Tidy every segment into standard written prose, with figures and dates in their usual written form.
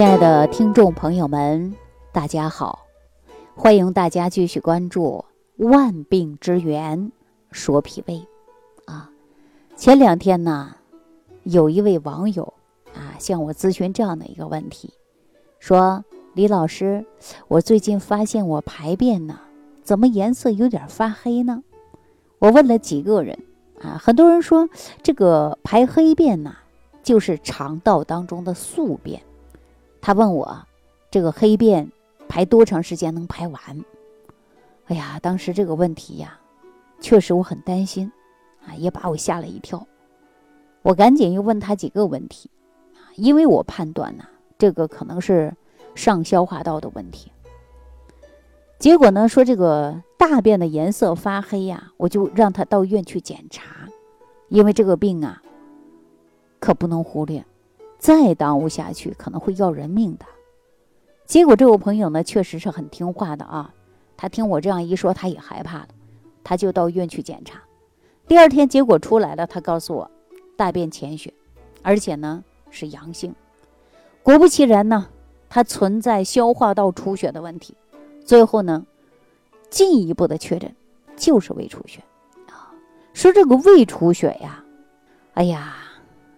亲爱的听众朋友们，大家好，欢迎大家继续关注万病之源说脾胃啊。前两天呢，有一位网友向我咨询这样的一个问题，说李老师，我最近发现我排便呢怎么颜色有点发黑呢？我问了几个人很多人说这个排黑便呢就是肠道当中的宿便。他问我这个黑便排多长时间能排完。哎呀，当时这个问题呀确实我很担心也把我吓了一跳。我赶紧又问他几个问题因为我判断呢这个可能是上消化道的问题。结果呢说这个大便的颜色发黑呀我就让他到医院去检查，因为这个病可不能忽略，再耽误下去可能会要人命的。结果这位朋友呢确实是很听话的他听我这样一说他也害怕了，他就到医院去检查。第二天结果出来了，他告诉我大便潜血，而且呢是阳性。果不其然呢，他存在消化道出血的问题，最后呢进一步的确诊就是胃出血说这个胃出血呀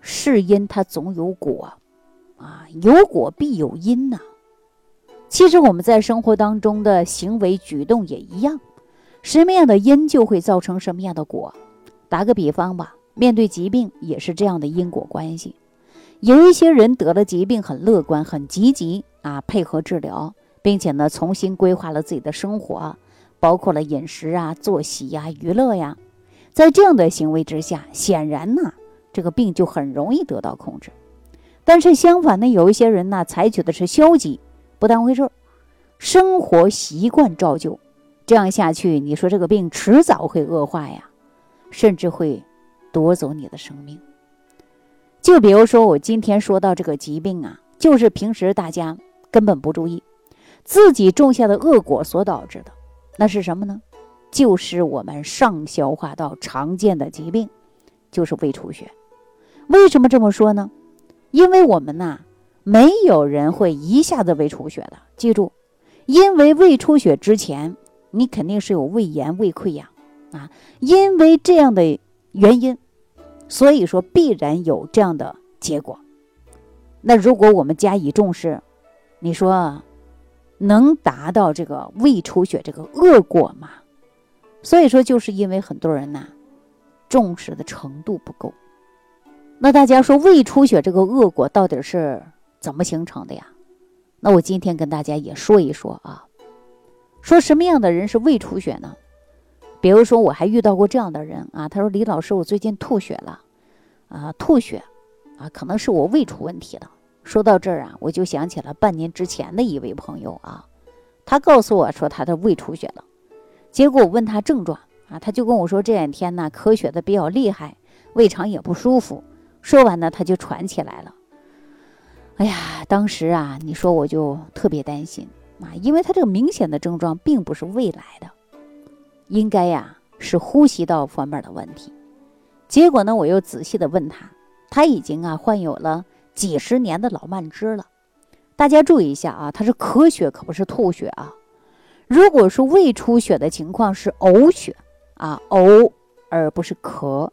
是因它总有果有果必有因其实我们在生活当中的行为举动也一样，什么样的因就会造成什么样的果。打个比方吧，面对疾病也是这样的因果关系。有一些人得了疾病很乐观很积极配合治疗，并且呢重新规划了自己的生活，包括了饮食作息娱乐在这样的行为之下，显然呢这个病就很容易得到控制。但是相反呢，有一些人呢采取的是消极，不当回事，生活习惯照旧，这样下去你说这个病迟早会恶化甚至会夺走你的生命。就比如说我今天说到这个疾病就是平时大家根本不注意自己种下的恶果所导致的。那是什么呢？就是我们上消化道常见的疾病，就是胃出血。为什么这么说呢？因为我们没有人会一下子胃出血的，记住，因为胃出血之前你肯定是有胃炎胃溃疡因为这样的原因，所以说必然有这样的结果。那如果我们加以重视，你说能达到这个胃出血这个恶果吗？所以说就是因为很多人重视的程度不够。那大家说胃出血这个恶果到底是怎么形成的呀？那我今天跟大家也说一说说什么样的人是胃出血呢？比如说我还遇到过这样的人他说李老师，我最近吐血了吐血可能是我胃出问题了。说到这儿我就想起了半年之前的一位朋友他告诉我说他的胃出血了。结果我问他症状他就跟我说这两天呢咳血的比较厉害，胃肠也不舒服。说完呢他就喘起来了。哎呀，当时你说我就特别担心因为他这个明显的症状并不是胃来的，应该是呼吸道方面的问题。结果呢我又仔细的问他，他已经患有了几十年的老慢支了。大家注意一下他是咳血可不是吐血如果说胃出血的情况是呕血呕而不是咳，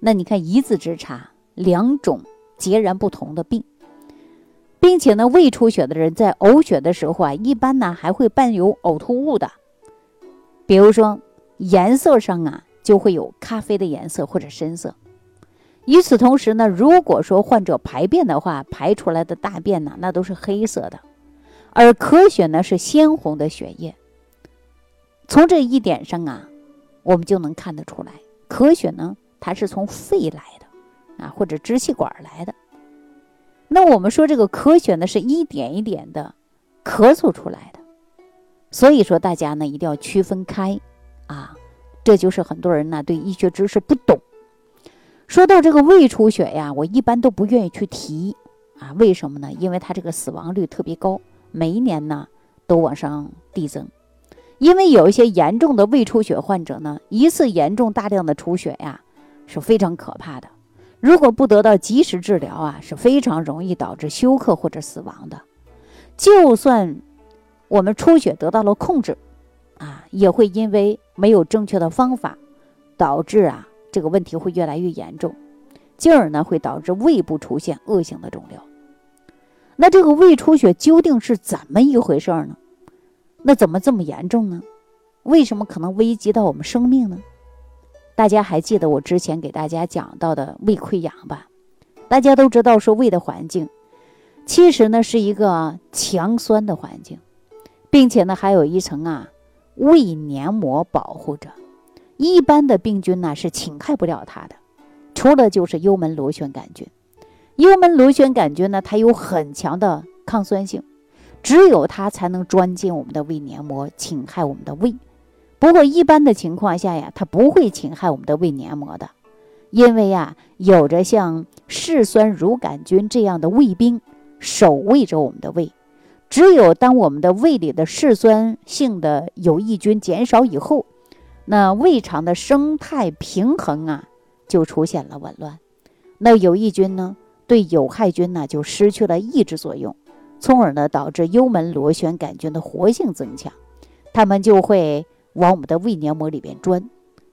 那你看一字之差，两种截然不同的病。并且呢胃出血的人在呕血的时候一般呢还会伴有呕吐物的，比如说颜色上就会有咖啡的颜色或者深色。与此同时呢，如果说患者排便的话，排出来的大便呢那都是黑色的，而咳血呢是鲜红的血液。从这一点上我们就能看得出来，咳血呢它是从肺来的或者支气管来的。那我们说这个咳血呢是一点一点的咳嗽出来的。所以说大家呢一定要区分开这就是很多人呢对医学知识不懂。说到这个胃出血我一般都不愿意去提为什么呢？因为它这个死亡率特别高，每一年呢都往上递增。因为有一些严重的胃出血患者呢，一次严重大量的出血是非常可怕的。如果不得到及时治疗是非常容易导致休克或者死亡的。就算我们出血得到了控制啊，也会因为没有正确的方法，导致啊这个问题会越来越严重，进而呢会导致胃部出现恶性的肿瘤。那这个胃出血究竟是怎么一回事呢？那怎么这么严重呢？为什么可能危及到我们生命呢？大家还记得我之前给大家讲到的胃溃疡吧？大家都知道说胃的环境其实呢是一个强酸的环境，并且呢还有一层啊胃黏膜保护着，一般的病菌呢是侵害不了它的，除了就是幽门螺旋杆菌。幽门螺旋杆菌呢它有很强的抗酸性，只有它才能钻进我们的胃黏膜侵害我们的胃。不过一般的情况下呀，它不会侵害我们的胃黏膜的，因为呀有着像嗜酸乳杆菌这样的胃兵守卫着我们的胃。只有当我们的胃里的嗜酸性的有益菌减少以后，那胃肠的生态平衡啊就出现了紊乱，那有益菌呢对有害菌呢就失去了抑制作用，从而呢导致幽门螺旋杆菌的活性增强，它们就会往我们的胃黏膜里边钻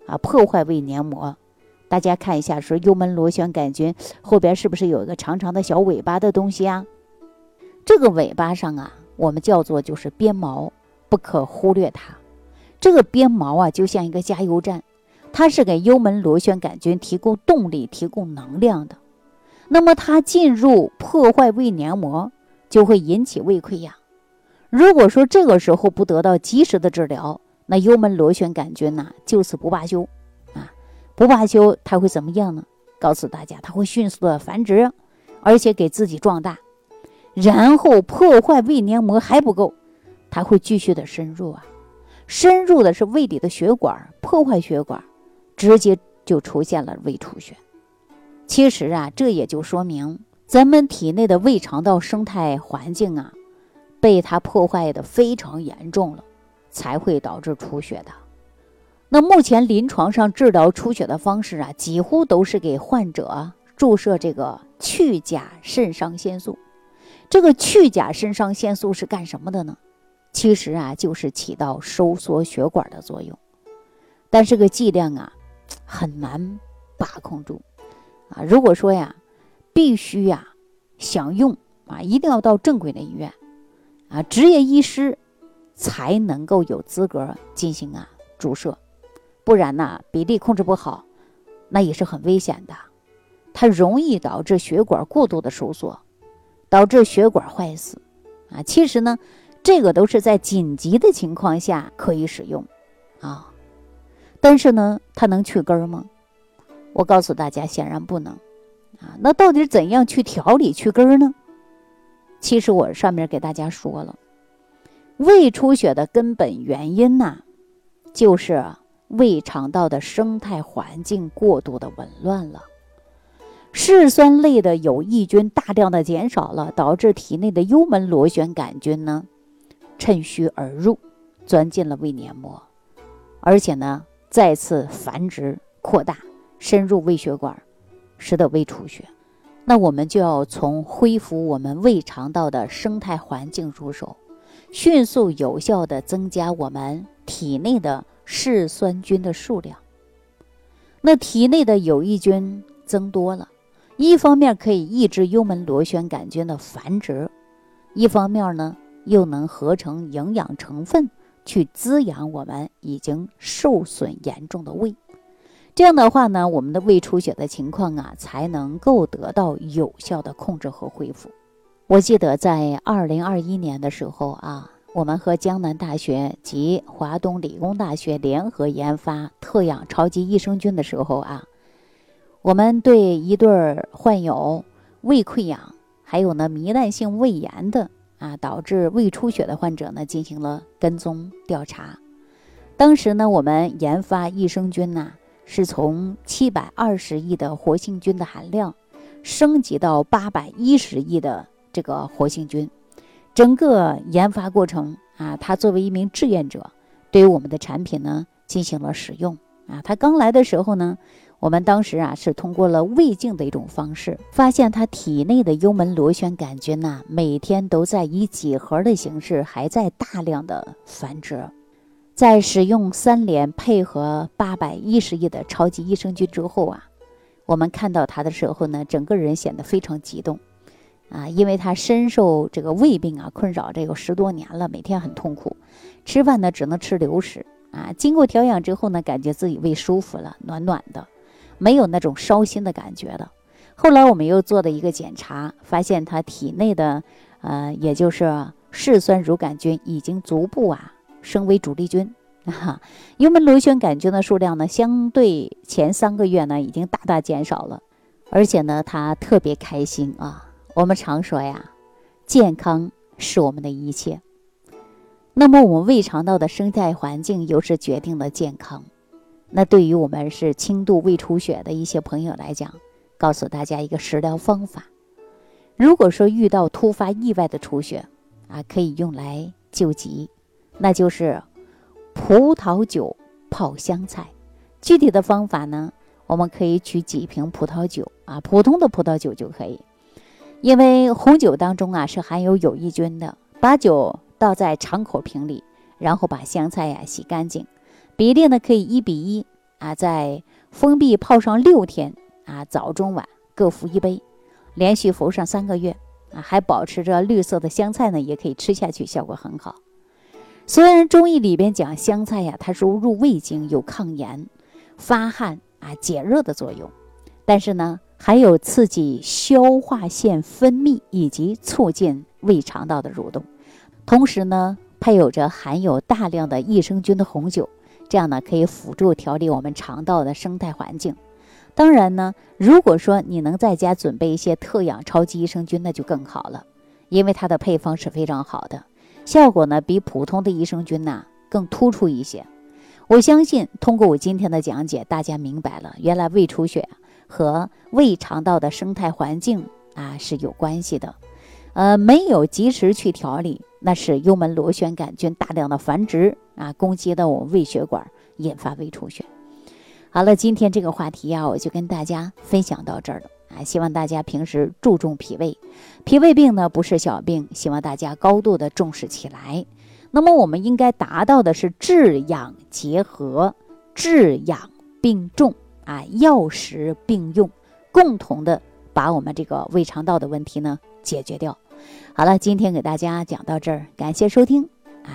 啊，破坏胃黏膜。大家看一下，说幽门螺旋杆菌后边是不是有一个长长的小尾巴的东西啊？这个尾巴上啊，我们叫做就是鞭毛，不可忽略它。这个鞭毛啊，就像一个加油站，它是给幽门螺旋杆菌提供动力、提供能量的。那么它进入破坏胃黏膜，就会引起胃溃疡。如果说这个时候不得到及时的治疗，那幽门螺旋杆菌呢，就此不罢休。不罢休它会怎么样呢？告诉大家，它会迅速的繁殖，而且给自己壮大，然后破坏胃黏膜还不够，它会继续的深入啊，深入的是胃里的血管，破坏血管，直接就出现了胃出血。其实啊，这也就说明咱们体内的胃肠道生态环境啊，被它破坏的非常严重了，才会导致出血的。那目前临床上治疗出血的方式啊，几乎都是给患者注射这个去甲肾上腺素。这个去甲肾上腺素是干什么的呢？其实啊，就是起到收缩血管的作用。但是个剂量啊，很难把控住啊。如果说呀，必须呀，想用啊，一定要到正规的医院啊，执业医师才能够有资格进行啊注射。不然呢，比例控制不好，那也是很危险的。它容易导致血管过度的收缩，导致血管坏死啊。其实呢，这个都是在紧急的情况下可以使用啊。但是呢，它能去根儿吗？我告诉大家，显然不能啊。那到底怎样去调理去根儿呢？其实我上面给大家说了，胃出血的根本原因呢，就是胃肠道的生态环境过度的紊乱了，嗜酸类的有益菌大量的减少了，导致体内的幽门螺旋杆菌呢趁虚而入，钻进了胃黏膜，而且呢再次繁殖扩大，深入胃血管，使得胃出血。那我们就要从恢复我们胃肠道的生态环境入手，迅速有效的增加我们体内的嗜酸菌的数量。那体内的有益菌增多了，一方面可以抑制幽门螺旋杆菌的繁殖，一方面呢又能合成营养成分去滋养我们已经受损严重的胃。这样的话呢，我们的胃出血的情况啊才能够得到有效的控制和恢复。我记得在2021年的时候啊，我们和江南大学及华东理工大学联合研发特养超级益生菌的时候啊，我们对一对患有胃溃疡还有呢糜烂性胃炎的啊导致胃出血的患者呢进行了跟踪调查。当时呢我们研发益生菌呢是从720亿的活性菌的含量升级到810亿的这个活性菌。整个研发过程啊，他作为一名志愿者，对于我们的产品呢进行了使用啊。他刚来的时候呢，我们当时是通过了胃镜的一种方式，发现他体内的幽门螺旋杆菌每天都在以几何的形式还在大量的繁殖。在使用三联配合810亿的超级益生菌之后我们看到他的时候呢，整个人显得非常激动因为他深受这个胃病困扰这个10多年了，每天很痛苦，吃饭呢只能吃流食经过调养之后呢，感觉自己胃舒服了，暖暖的，没有那种烧心的感觉了。后来我们又做了一个检查，发现他体内的也就是嗜酸乳杆菌已经逐步升为主力军幽门螺旋杆菌的数量呢，相对前3个月呢已经大大减少了。而且呢他特别开心我们常说健康是我们的一切。那么我们胃肠道的生态环境又是决定了健康。那对于我们是轻度胃出血的一些朋友来讲，告诉大家一个食疗方法。如果说遇到突发意外的出血可以用来救急，那就是葡萄酒泡香菜。具体的方法呢，我们可以取几瓶葡萄酒普通的葡萄酒就可以，因为红酒当中是含有有益菌的，把酒倒在敞口瓶里，然后把香菜洗干净，比例呢可以1:1在封闭泡上6天早中晚各服1杯，连续服上3个月还保持着绿色的香菜呢也可以吃下去，效果很好。虽然中医里边讲香菜它入胃经，有抗炎发汗解热的作用，但是呢还有刺激消化腺分泌以及促进胃肠道的蠕动，同时呢配有着含有大量的益生菌的红酒，这样呢可以辅助调理我们肠道的生态环境。当然呢，如果说你能在家准备一些特养超级益生菌那就更好了，因为它的配方是非常好的，效果呢比普通的益生菌更突出一些。我相信通过我今天的讲解，大家明白了原来胃出血和胃肠道的生态环境是有关系的。没有及时去调理，那是幽门螺旋杆菌大量的繁殖攻击到我们胃血管，引发胃出血。好了，今天这个话题我就跟大家分享到这儿了希望大家平时注重脾胃，脾胃病呢不是小病，希望大家高度的重视起来。那么我们应该达到的是治养结合，治养并重药食并用，共同的把我们这个胃肠道的问题呢解决掉。好了，今天给大家讲到这儿，感谢收听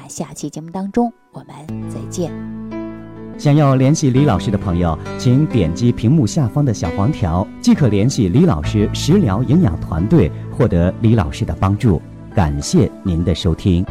下期节目当中我们再见。想要联系李老师的朋友，请点击屏幕下方的小黄条，即可联系李老师食疗营养团队，获得李老师的帮助。感谢您的收听。